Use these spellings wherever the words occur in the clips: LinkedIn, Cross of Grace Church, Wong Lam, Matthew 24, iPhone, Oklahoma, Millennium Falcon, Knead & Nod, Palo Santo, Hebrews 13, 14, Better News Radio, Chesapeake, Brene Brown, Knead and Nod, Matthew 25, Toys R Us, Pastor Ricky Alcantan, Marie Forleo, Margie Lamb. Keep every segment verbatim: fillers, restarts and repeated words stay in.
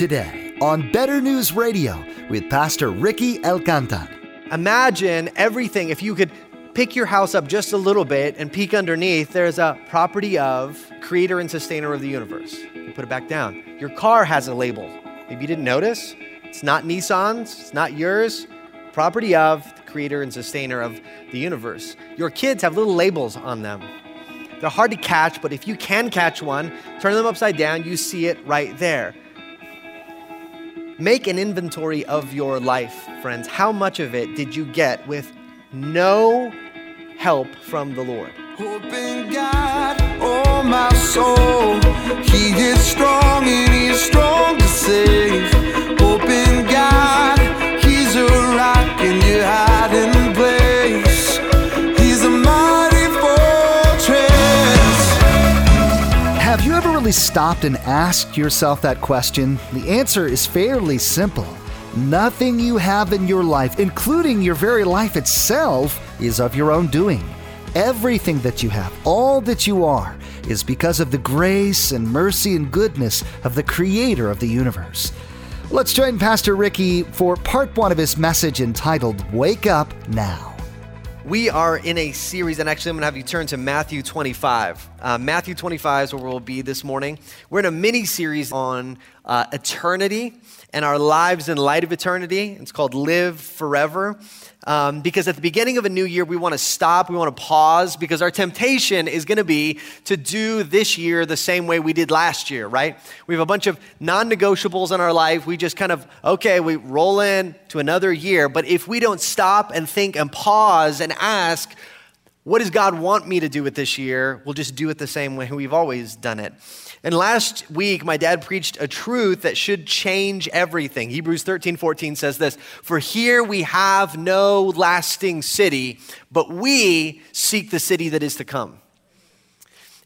today on Better News Radio with Pastor Ricky Alcantan. Imagine everything. If you could pick your house up just a little bit and peek underneath, there's a property of creator and sustainer of the universe. You put it back down. Your car has a label. Maybe you didn't notice. It's not Nissan's. It's not yours. Property of the creator and sustainer of the universe. Your kids have little labels on them. They're hard to catch, but if you can catch one, turn them upside down, you see it right there. Make an inventory of your life, friends. How much of it did you get with no help from the Lord? Hope in God, oh my soul, He is strong and He is strong to save. Hope in God, He's a rock and your hiding place. He's a mighty fortress. Have you ever really stopped and asked yourself that question? The answer is fairly simple. Nothing you have in your life, including your very life itself, is of your own doing. Everything that you have, all that you are, is because of the grace and mercy and goodness of the Creator of the universe. Let's join Pastor Ricky for part one of his message entitled, Wake Up Now. We are in a series, and actually I'm going to have you turn to Matthew twenty-five. Uh, Matthew twenty-five is where we'll be this morning. We're in a mini-series on uh, eternity and our lives in light of eternity. It's called Live Forever. Um, because at the beginning of a new year, we want to stop, we want to pause, because our temptation is going to be to do this year the same way we did last year, right? We have a bunch of non-negotiables in our life. We just kind of, okay, we roll in to another year. But if we don't stop and think and pause and ask, what does God want me to do with this year? We'll just do it the same way we've always done it. And last week, my dad preached a truth that should change everything. Hebrews thirteen, fourteen says this, "For here we have no lasting city, but we seek the city that is to come."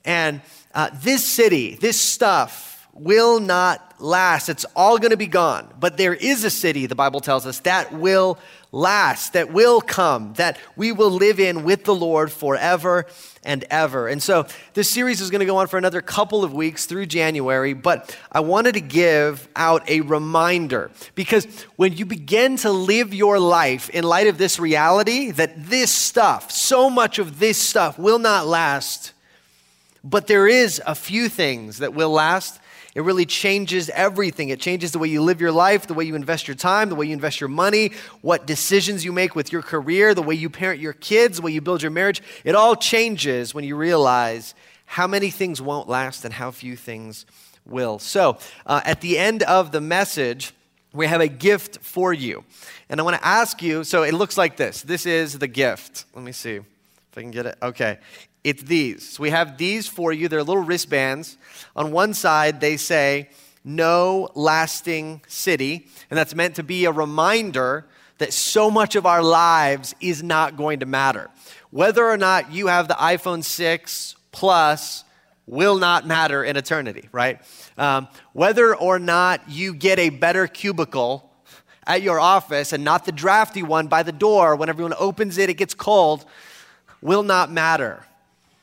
And uh, this city, this stuff will not last. It's all going to be gone. But there is a city, the Bible tells us, that will last, that will come, that we will live in with the Lord forever and ever. And so this series is going to go on for another couple of weeks through January, but I wanted to give out a reminder, because when you begin to live your life in light of this reality, that this stuff, so much of this stuff will not last, but there is a few things that will last, it really changes everything. It changes the way you live your life, the way you invest your time, the way you invest your money, what decisions you make with your career, the way you parent your kids, the way you build your marriage. It all changes when you realize how many things won't last and how few things will. So uh, at the end of the message, we have a gift for you. And I want to ask you, so it looks like this. This is the gift. Let me see if I can get it. Okay. It's these. So we have these for you. They're little wristbands. On one side, they say, "No Lasting City." And that's meant to be a reminder that so much of our lives is not going to matter. Whether or not you have the iPhone six Plus will not matter in eternity, right? Um, whether or not you get a better cubicle at your office and not the drafty one by the door, when everyone opens it, it gets cold, will not matter.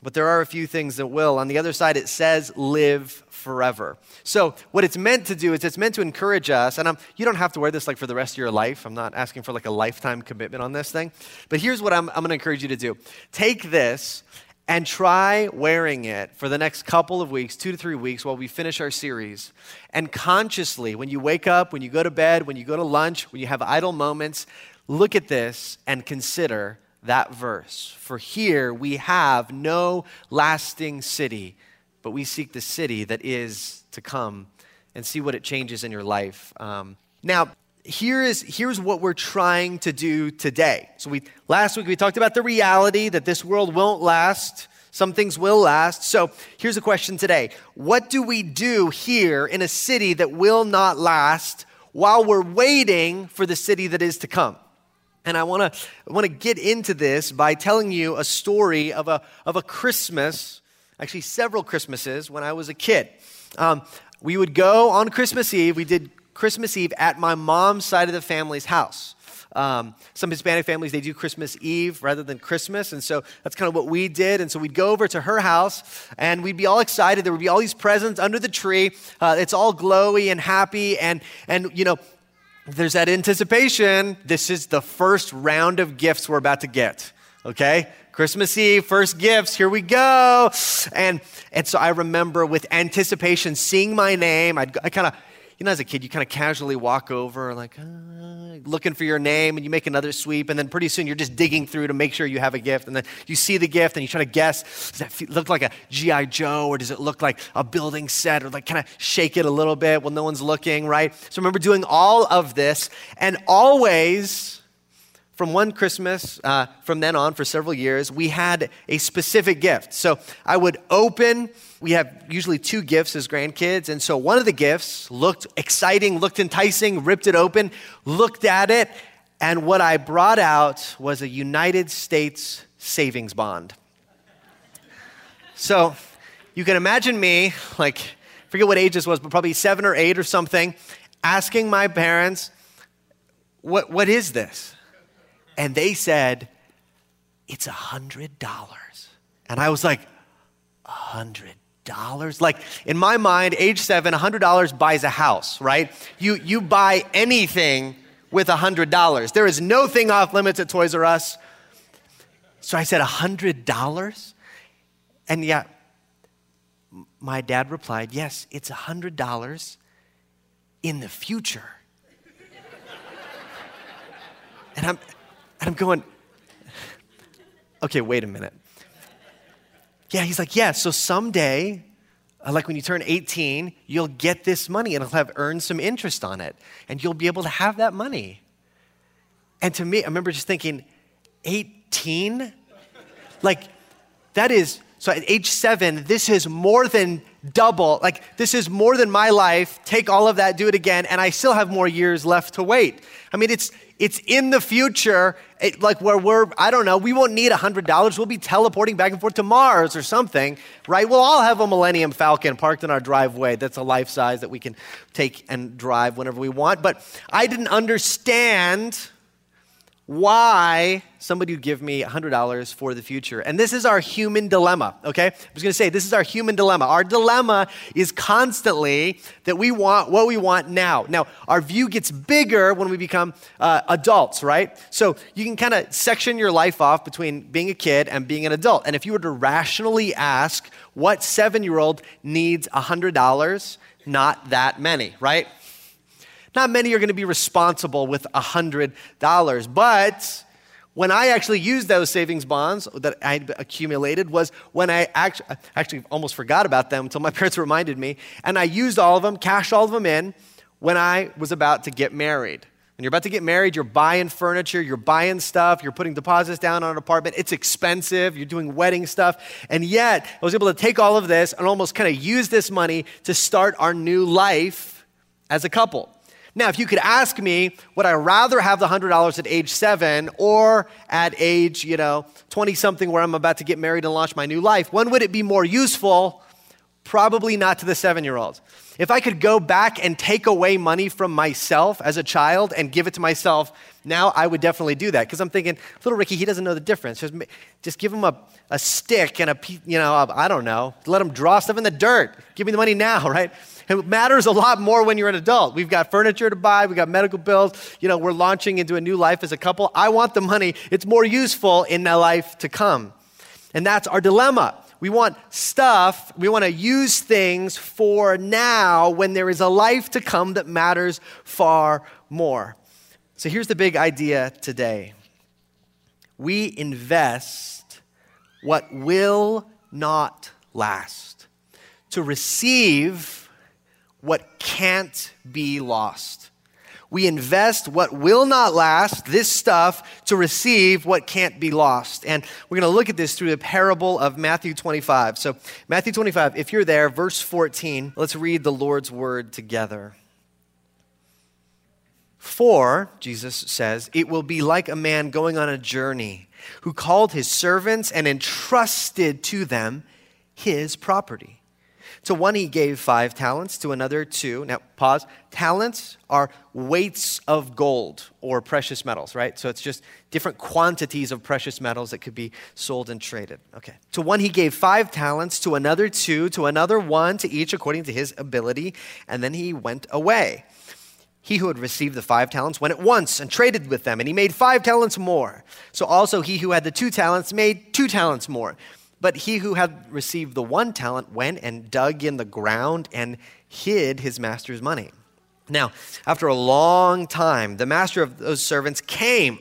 But there are a few things that will. On the other side, it says live forever. So what it's meant to do is it's meant to encourage us, and I'm, you don't have to wear this like for the rest of your life. I'm not asking for like a lifetime commitment on this thing. But here's what I'm, I'm gonna encourage you to do. Take this and try wearing it for the next couple of weeks, two to three weeks while we finish our series. And consciously, when you wake up, when you go to bed, when you go to lunch, when you have idle moments, look at this and consider that verse. For here we have no lasting city, but we seek the city that is to come, and see what it changes in your life. Um, now, here is here's what we're trying to do today. So we last week we talked about the reality that this world won't last. Some things will last. So here's a question today. What do we do here in a city that will not last while we're waiting for the city that is to come? And I want to I want to get into this by telling you a story of a of a Christmas, actually several Christmases when I was a kid. Um, we would go on Christmas Eve. We did Christmas Eve at my mom's side of the family's house. Um, some Hispanic families, they do Christmas Eve rather than Christmas. And so that's kind of what we did. And so we'd go over to her house and we'd be all excited. There would be all these presents under the tree. Uh, it's all glowy and happy. And, and you know, there's that anticipation. This is the first round of gifts we're about to get. Okay? Christmas Eve, first gifts, here we go. And and so I remember with anticipation seeing my name. I'd, I kind of, you know, as a kid, you kind of casually walk over like, uh, looking for your name, and you make another sweep, and then pretty soon you're just digging through to make sure you have a gift. And then you see the gift and you try to guess, does that look like a G I Joe or does it look like a building set, or like kind of shake it a little bit while no one's looking, right? So I remember doing all of this, and always, from one Christmas, uh, from then on for several years, we had a specific gift. So I would open, we have usually two gifts as grandkids. And so one of the gifts looked exciting, looked enticing, ripped it open, looked at it. And what I brought out was a United States savings bond. So you can imagine me, like, forget what age this was, but probably seven or eight or something, asking my parents, "What? What is this?" And they said, "It's a hundred dollars." And I was like, a hundred dollars? Like, in my mind, age seven, a hundred dollars buys a house, right? You you buy anything with a hundred dollars. There is no thing off limits at Toys R Us. So I said, a hundred dollars? And yeah, my dad replied, "Yes, it's a hundred dollars in the future." And I'm And I'm going, okay, wait a minute. Yeah, he's like, yeah, so someday, like when you turn eighteen, you'll get this money and it'll have earned some interest on it. And you'll be able to have that money. And to me, I remember just thinking, eighteen? Like, that is, so at age seven, this is more than double. Like, this is more than my life. Take all of that, do it again, and I still have more years left to wait. I mean, it's It's in the future, it, like where we're, I don't know, we won't need a hundred dollars. We'll be teleporting back and forth to Mars or something, right? We'll all have a Millennium Falcon parked in our driveway that's a life size that we can take and drive whenever we want. But I didn't understand why somebody would give me a hundred dollars for the future. And this is our human dilemma, okay? I was going to say, this is our human dilemma. Our dilemma is constantly that we want what we want now. Now, our view gets bigger when we become uh, adults, right? So you can kind of section your life off between being a kid and being an adult. And if you were to rationally ask what seven-year-old needs a hundred dollars, not that many, right? Not many are going to be responsible with a hundred dollars, but when I actually used those savings bonds that I accumulated was when I actually, I actually almost forgot about them until my parents reminded me, and I used all of them, cashed all of them in when I was about to get married. When you're about to get married, you're buying furniture, you're buying stuff, you're putting deposits down on an apartment, it's expensive, you're doing wedding stuff, and yet I was able to take all of this and almost kind of use this money to start our new life as a couple. Now, if you could ask me, would I rather have the a hundred dollars at age seven or at age, you know, twenty-something where I'm about to get married and launch my new life, when would it be more useful? Probably not to the seven-year-old. If I could go back and take away money from myself as a child and give it to myself, now I would definitely do that because I'm thinking, little Ricky, he doesn't know the difference. Just, just give him a, a stick and a, you know, a, I don't know, let him draw stuff in the dirt. Give me the money now, right? It matters a lot more when you're an adult. We've got furniture to buy. We've got medical bills. You know, we're launching into a new life as a couple. I want the money. It's more useful in the life to come. And that's our dilemma. We want stuff. We want to use things for now when there is a life to come that matters far more. So here's the big idea today. We invest what will not last to receive what can't be lost. We invest what will not last, this stuff, to receive what can't be lost. And we're going to look at this through the parable of Matthew twenty-five. So Matthew twenty-five, if you're there, verse fourteen, let's read the Lord's word together. "For," Jesus says, "it will be like a man going on a journey who called his servants and entrusted to them his property. To one he gave five talents, to another two. Now, pause. Talents are weights of gold or precious metals, right? So it's just different quantities of precious metals that could be sold and traded. Okay. To one he gave five talents, to another two, to another one, to each according to his ability. And then he went away. He who had received the five talents went at once and traded with them, and he made five talents more. So also he who had the two talents made two talents more. But he who had received the one talent went and dug in the ground and hid his master's money. Now, after a long time, the master of those servants came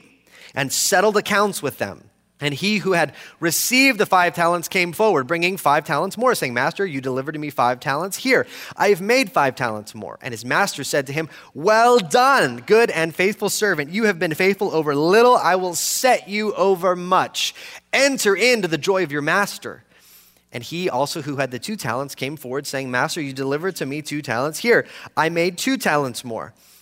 and settled accounts with them. And he who had received the five talents came forward, bringing five talents more, saying, Master, you delivered to me five talents. Here, I have made five talents more. And his master said to him, well done, good and faithful servant. You have been faithful over little. I will set you over much. Enter into the joy of your master. And he also who had the two talents came forward, saying, Master, you delivered to me two talents. Here, I made two talents more.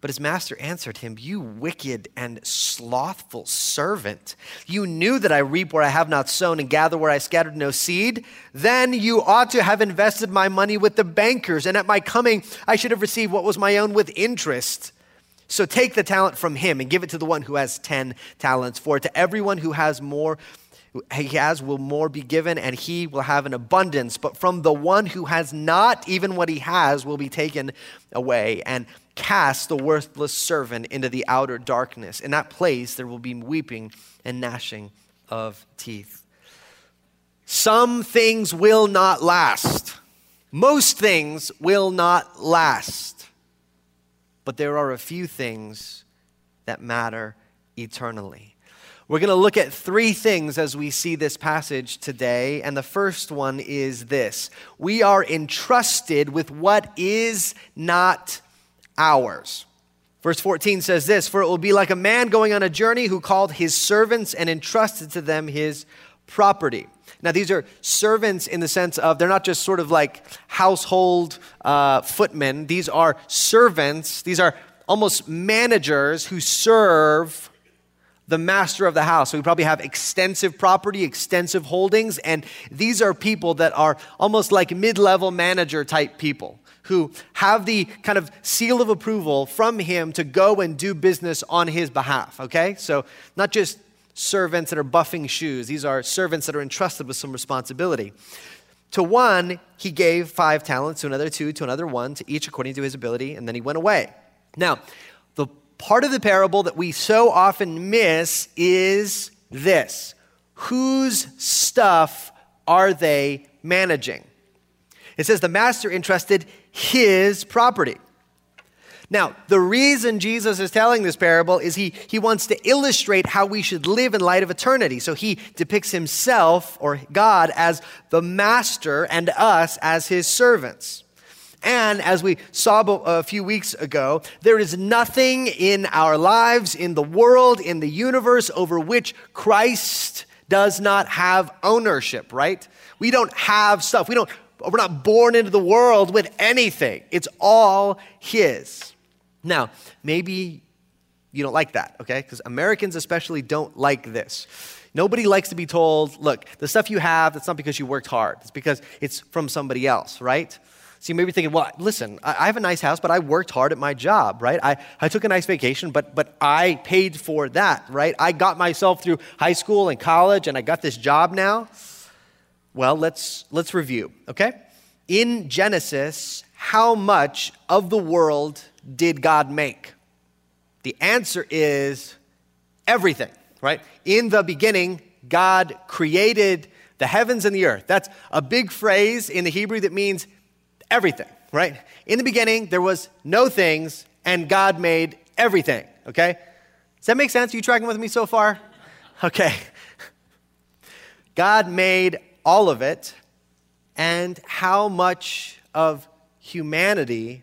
But his master answered him, you wicked and slothful servant. You knew that I reap where I have not sown and gather where I scattered no seed. Then you ought to have invested my money with the bankers, and at my coming I should have received what was my own with interest. So take the talent from him and give it to the one who has ten talents. For to everyone who has more, he has will more be given, and he will have an abundance. But from the one who has not, even what he has will be taken away. And cast the worthless servant into the outer darkness. In that place, there will be weeping and gnashing of teeth. Some things will not last. Most things will not last. But there are a few things that matter eternally. We're going to look at three things as we see this passage today. And the first one is this. We are entrusted with what is not ours. Verse fourteen says this, for it will be like a man going on a journey who called his servants and entrusted to them his property. Now, these are servants in the sense of they're not just sort of like household uh, footmen. These are servants. These are almost managers who serve the master of the house. So we probably have extensive property, extensive holdings. And these are people that are almost like mid-level manager type people, who have the kind of seal of approval from him to go and do business on his behalf, okay? So not just servants that are buffing shoes. These are servants that are entrusted with some responsibility. To one, he gave five talents, to another two, to another one, to each according to his ability, and then he went away. Now, the part of the parable that we so often miss is this. Whose stuff are they managing? It says the master entrusted his property. Now, the reason Jesus is telling this parable is he, he wants to illustrate how we should live in light of eternity. So he depicts himself or God as the master and us as his servants. And as we saw a few weeks ago, there is nothing in our lives, in the world, in the universe over which Christ does not have ownership, right? We don't have stuff. We don't We're not born into the world with anything. It's all his. Now, maybe you don't like that, okay? Because Americans especially don't like this. Nobody likes to be told, look, the stuff you have, that's not because you worked hard. It's because it's from somebody else, right? So you may be thinking, well, listen, I have a nice house, but I worked hard at my job, right? I, I took a nice vacation, but but I paid for that, right? I got myself through high school and college, and I got this job now. Well, let's let's review, okay? In Genesis, how much of the world did God make? The answer is everything, right? In the beginning, God created the heavens and the earth. That's a big phrase in the Hebrew that means everything, right? In the beginning, there was no things, and God made everything, okay? Does that make sense? Are you tracking with me so far? Okay. God made everything. All of it, and how much of humanity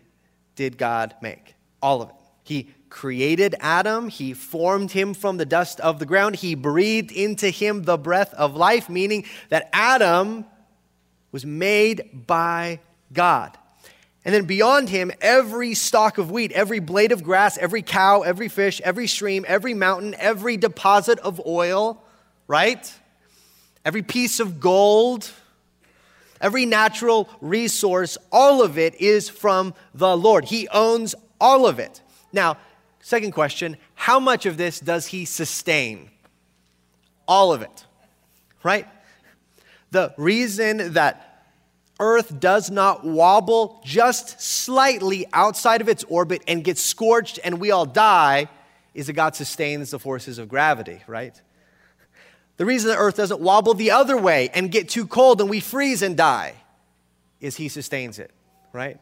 did God make? All of it. He created Adam. He formed him from the dust of the ground. He breathed into him the breath of life, meaning that Adam was made by God. And then beyond him, every stalk of wheat, every blade of grass, every cow, every fish, every stream, every mountain, every deposit of oil, right? Every piece of gold, every natural resource, all of it is from the Lord. He owns all of it. Now, second question, how much of this does he sustain? All of it, right? The reason that Earth does not wobble just slightly outside of its orbit and gets scorched and we all die is that God sustains the forces of gravity, right? The reason the Earth doesn't wobble the other way and get too cold and we freeze and die is he sustains it, right?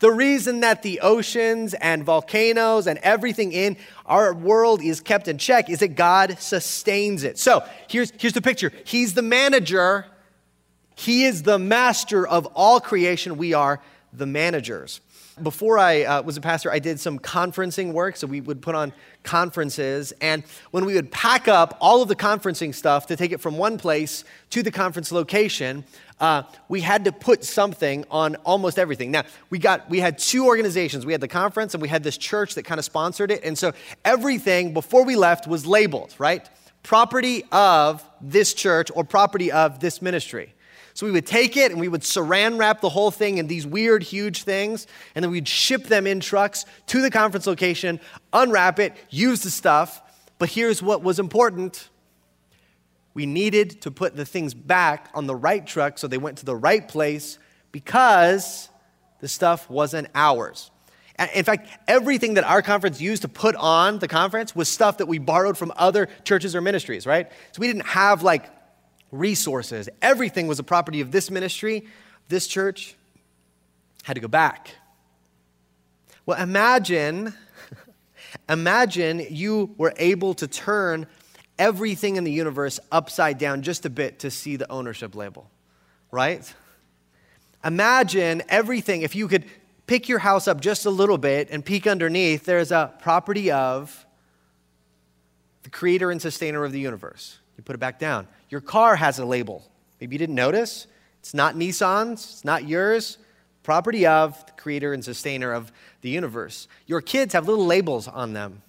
The reason that the oceans and volcanoes and everything in our world is kept in check is that God sustains it. So here's, here's the picture. He's the manager. He is the master of all creation. We are the managers. Before I uh, was a pastor, I did some conferencing work. So we would put on conferences. And when we would pack up all of the conferencing stuff to take it from one place to the conference location, uh, we had to put something on almost everything. Now, we got we had two organizations. We had the conference and we had this church that kind of sponsored it. And so everything before we left was labeled, right? Property of this church or property of this ministry. So we would take it and we would saran wrap the whole thing in these weird, huge things. And then we'd ship them in trucks to the conference location, unwrap it, use the stuff. But here's what was important. We needed to put the things back on the right truck so they went to the right place because the stuff wasn't ours. In fact, everything that our conference used to put on the conference was stuff that we borrowed from other churches or ministries, right? So we didn't have like resources. Everything was a property of this ministry. This church had to go back. Well, imagine, imagine you were able to turn everything in the universe upside down just a bit to see the ownership label, right? Imagine everything. If you could pick your house up just a little bit and peek underneath, there's a property of the creator and sustainer of the universe. You put it back down. Your car has a label. Maybe you didn't notice. It's not Nissan's. It's not yours. Property of the creator and sustainer of the universe. Your kids have little labels on them.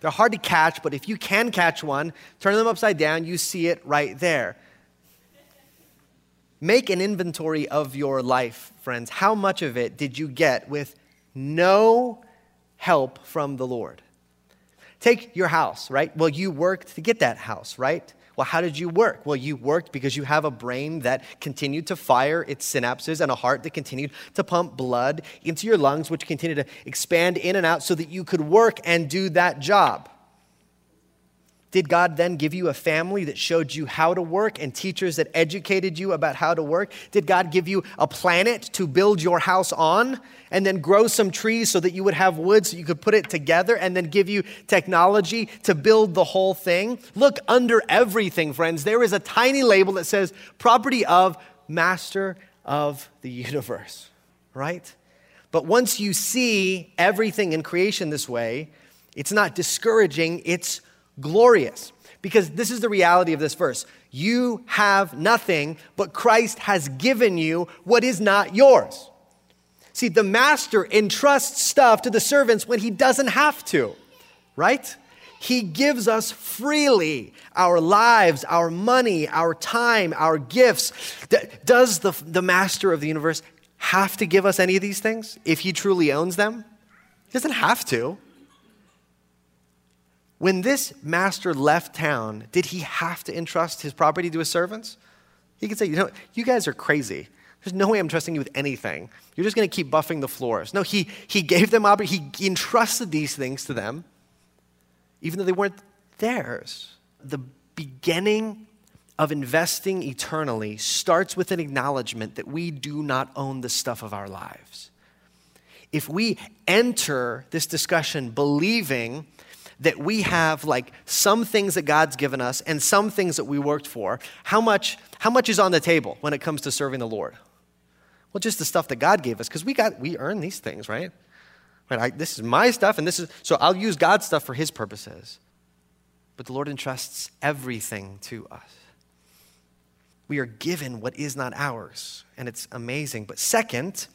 They're hard to catch, but if you can catch one, turn them upside down, you see it right there. Make an inventory of your life, friends. How much of it did you get with no help from the Lord? Take your house, right? Well, you worked to get that house, right? Well, how did you work? Well, you worked because you have a brain that continued to fire its synapses and a heart that continued to pump blood into your lungs, which continued to expand in and out so that you could work and do that job. Did God then give you a family that showed you how to work and teachers that educated you about how to work? Did God give you a planet to build your house on and then grow some trees so that you would have wood so you could put it together and then give you technology to build the whole thing? Look under everything, friends. There is a tiny label that says property of master of the universe, right? But once you see everything in creation this way, it's not discouraging, it's glorious, because this is the reality of this verse. You have nothing, but Christ has given you what is not yours. See, the master entrusts stuff to the servants when he doesn't have to, right? He gives us freely our lives, our money, our time, our gifts. Does the, the master of the universe have to give us any of these things if he truly owns them? He doesn't have to. When this master left town, did he have to entrust his property to his servants? He could say, you know, you guys are crazy. There's no way I'm trusting you with anything. You're just going to keep buffing the floors. No, he he gave them up. He entrusted these things to them, even though they weren't theirs. The beginning of investing eternally starts with an acknowledgement that we do not own the stuff of our lives. If we enter this discussion believing that we have like some things that God's given us and some things that we worked for, how much how much is on the table when it comes to serving the Lord? Well, just the stuff that God gave us, because we got we earn these things, right? Right? I, this is my stuff, and this is, so I'll use God's stuff for his purposes. But the Lord entrusts everything to us. We are given what is not ours, and it's amazing. But second,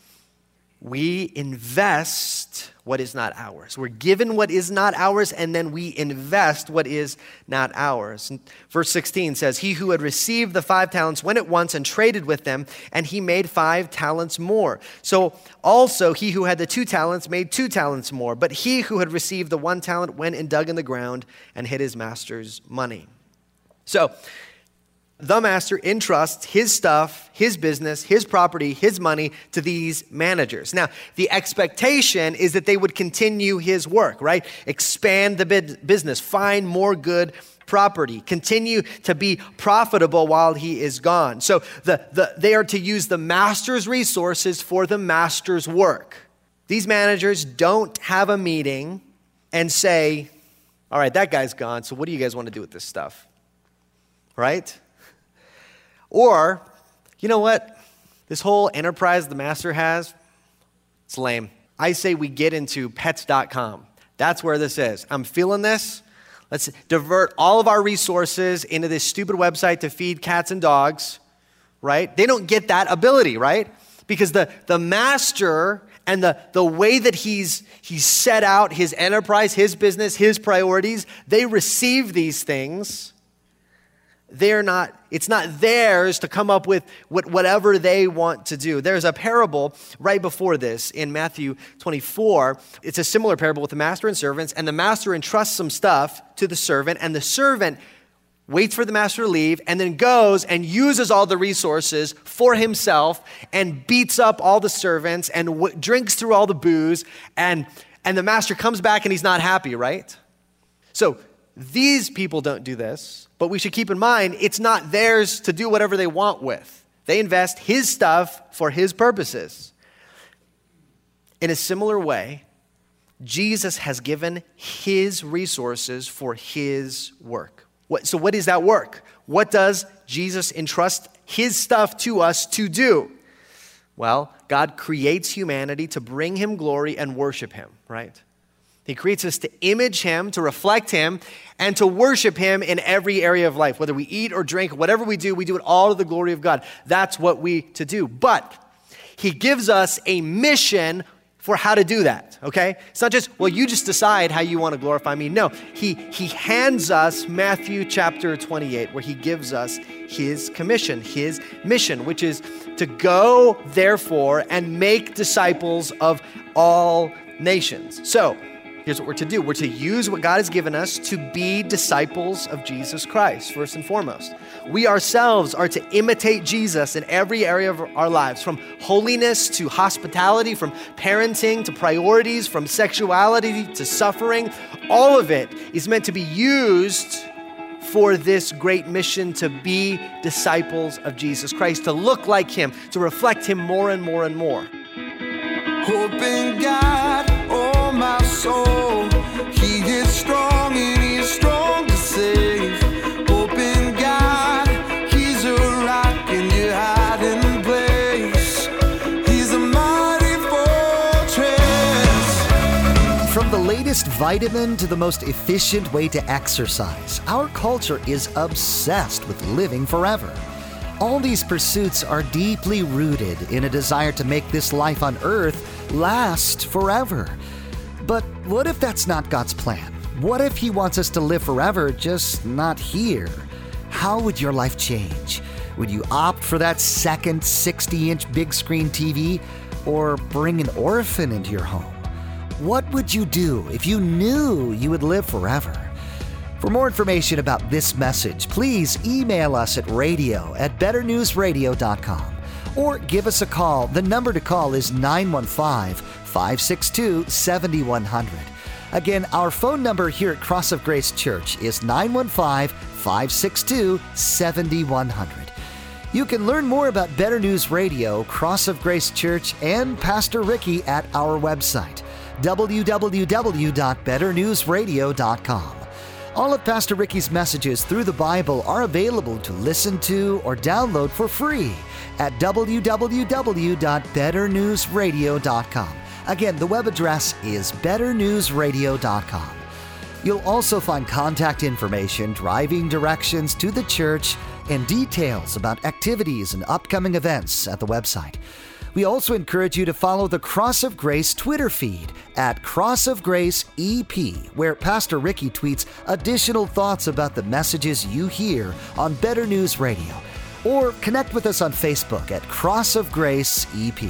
we invest what is not ours. We're given what is not ours, and then we invest what is not ours. And verse sixteen says, he who had received the five talents went at once and traded with them, and he made five talents more. So also he who had the two talents made two talents more. But he who had received the one talent went and dug in the ground and hid his master's money. So the master entrusts his stuff, his business, his property, his money to these managers. Now, the expectation is that they would continue his work, right? Expand the business, find more good property, continue to be profitable while he is gone. So the, the, they are to use the master's resources for the master's work. These managers don't have a meeting and say, all right, that guy's gone, so what do you guys want to do with this stuff, right? Or, you know what? This whole enterprise the master has, it's lame. I say we get into pets dot com. That's where this is. I'm feeling this. Let's divert all of our resources into this stupid website to feed cats and dogs, right? They don't get that ability, right? Because the, the master and the, the way that he's, he's set out his enterprise, his business, his priorities, they receive these things. They're not, it's not theirs to come up with what, whatever they want to do. There's a parable right before this in Matthew twenty-four. It's a similar parable with the master and servants, and the master entrusts some stuff to the servant, and the servant waits for the master to leave and then goes and uses all the resources for himself and beats up all the servants and w- drinks through all the booze, and, and the master comes back and he's not happy, right? So these people don't do this. But we should keep in mind, it's not theirs to do whatever they want with. They invest his stuff for his purposes. In a similar way, Jesus has given his resources for his work. What, so what is that work? What does Jesus entrust his stuff to us to do? Well, God creates humanity to bring him glory and worship him, right? He creates us to image him, to reflect him, and to worship him in every area of life. Whether we eat or drink, whatever we do, we do it all to the glory of God. That's what we to do. But he gives us a mission for how to do that, okay? It's not just, well, you just decide how you want to glorify me. No, he, he hands us Matthew chapter twenty-eight, where he gives us his commission, his mission, which is to go, therefore, and make disciples of all nations. So, here's what we're to do. We're to use what God has given us to be disciples of Jesus Christ, first and foremost. We ourselves are to imitate Jesus in every area of our lives, from holiness to hospitality, from parenting to priorities, from sexuality to suffering. All of it is meant to be used for this great mission to be disciples of Jesus Christ, to look like him, to reflect him more and more and more. Hope in God, oh my soul, he is strong and he is strong to save. Hope in God, he's a rock in your hiding place. He's a mighty fortress. From the latest vitamin to the most efficient way to exercise, our culture is obsessed with living forever. All these pursuits are deeply rooted in a desire to make this life on earth last forever. But what if that's not God's plan? What if he wants us to live forever, just not here? How would your life change? Would you opt for that second sixty-inch big screen T V or bring an orphan into your home? What would you do if you knew you would live forever? For more information about this message, please email us at radio at better news radio dot com or give us a call. The number to call is nine one five, five six two, seven one zero zero. Again, our phone number here at Cross of Grace Church is nine one five, five six two, seven one zero zero. You can learn more about Better News Radio, Cross of Grace Church, and Pastor Ricky at our website, w w w dot better news radio dot com. All of Pastor Ricky's messages through the Bible are available to listen to or download for free at w w w dot better news radio dot com. Again, the web address is better news radio dot com. You'll also find contact information, driving directions to the church, and details about activities and upcoming events at the website. We also encourage you to follow the Cross of Grace Twitter feed at Cross of Grace E P, where Pastor Ricky tweets additional thoughts about the messages you hear on Better News Radio. Or connect with us on Facebook at Cross of Grace E P.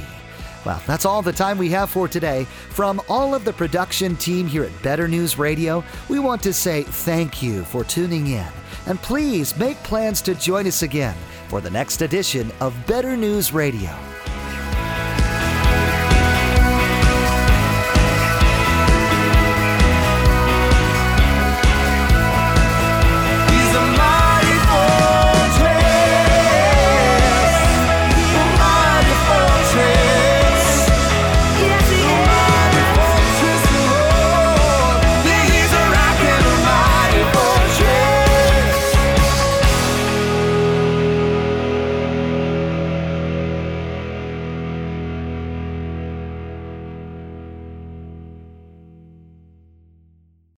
Well, that's all the time we have for today. From all of the production team here at Better News Radio, we want to say thank you for tuning in. And please make plans to join us again for the next edition of Better News Radio.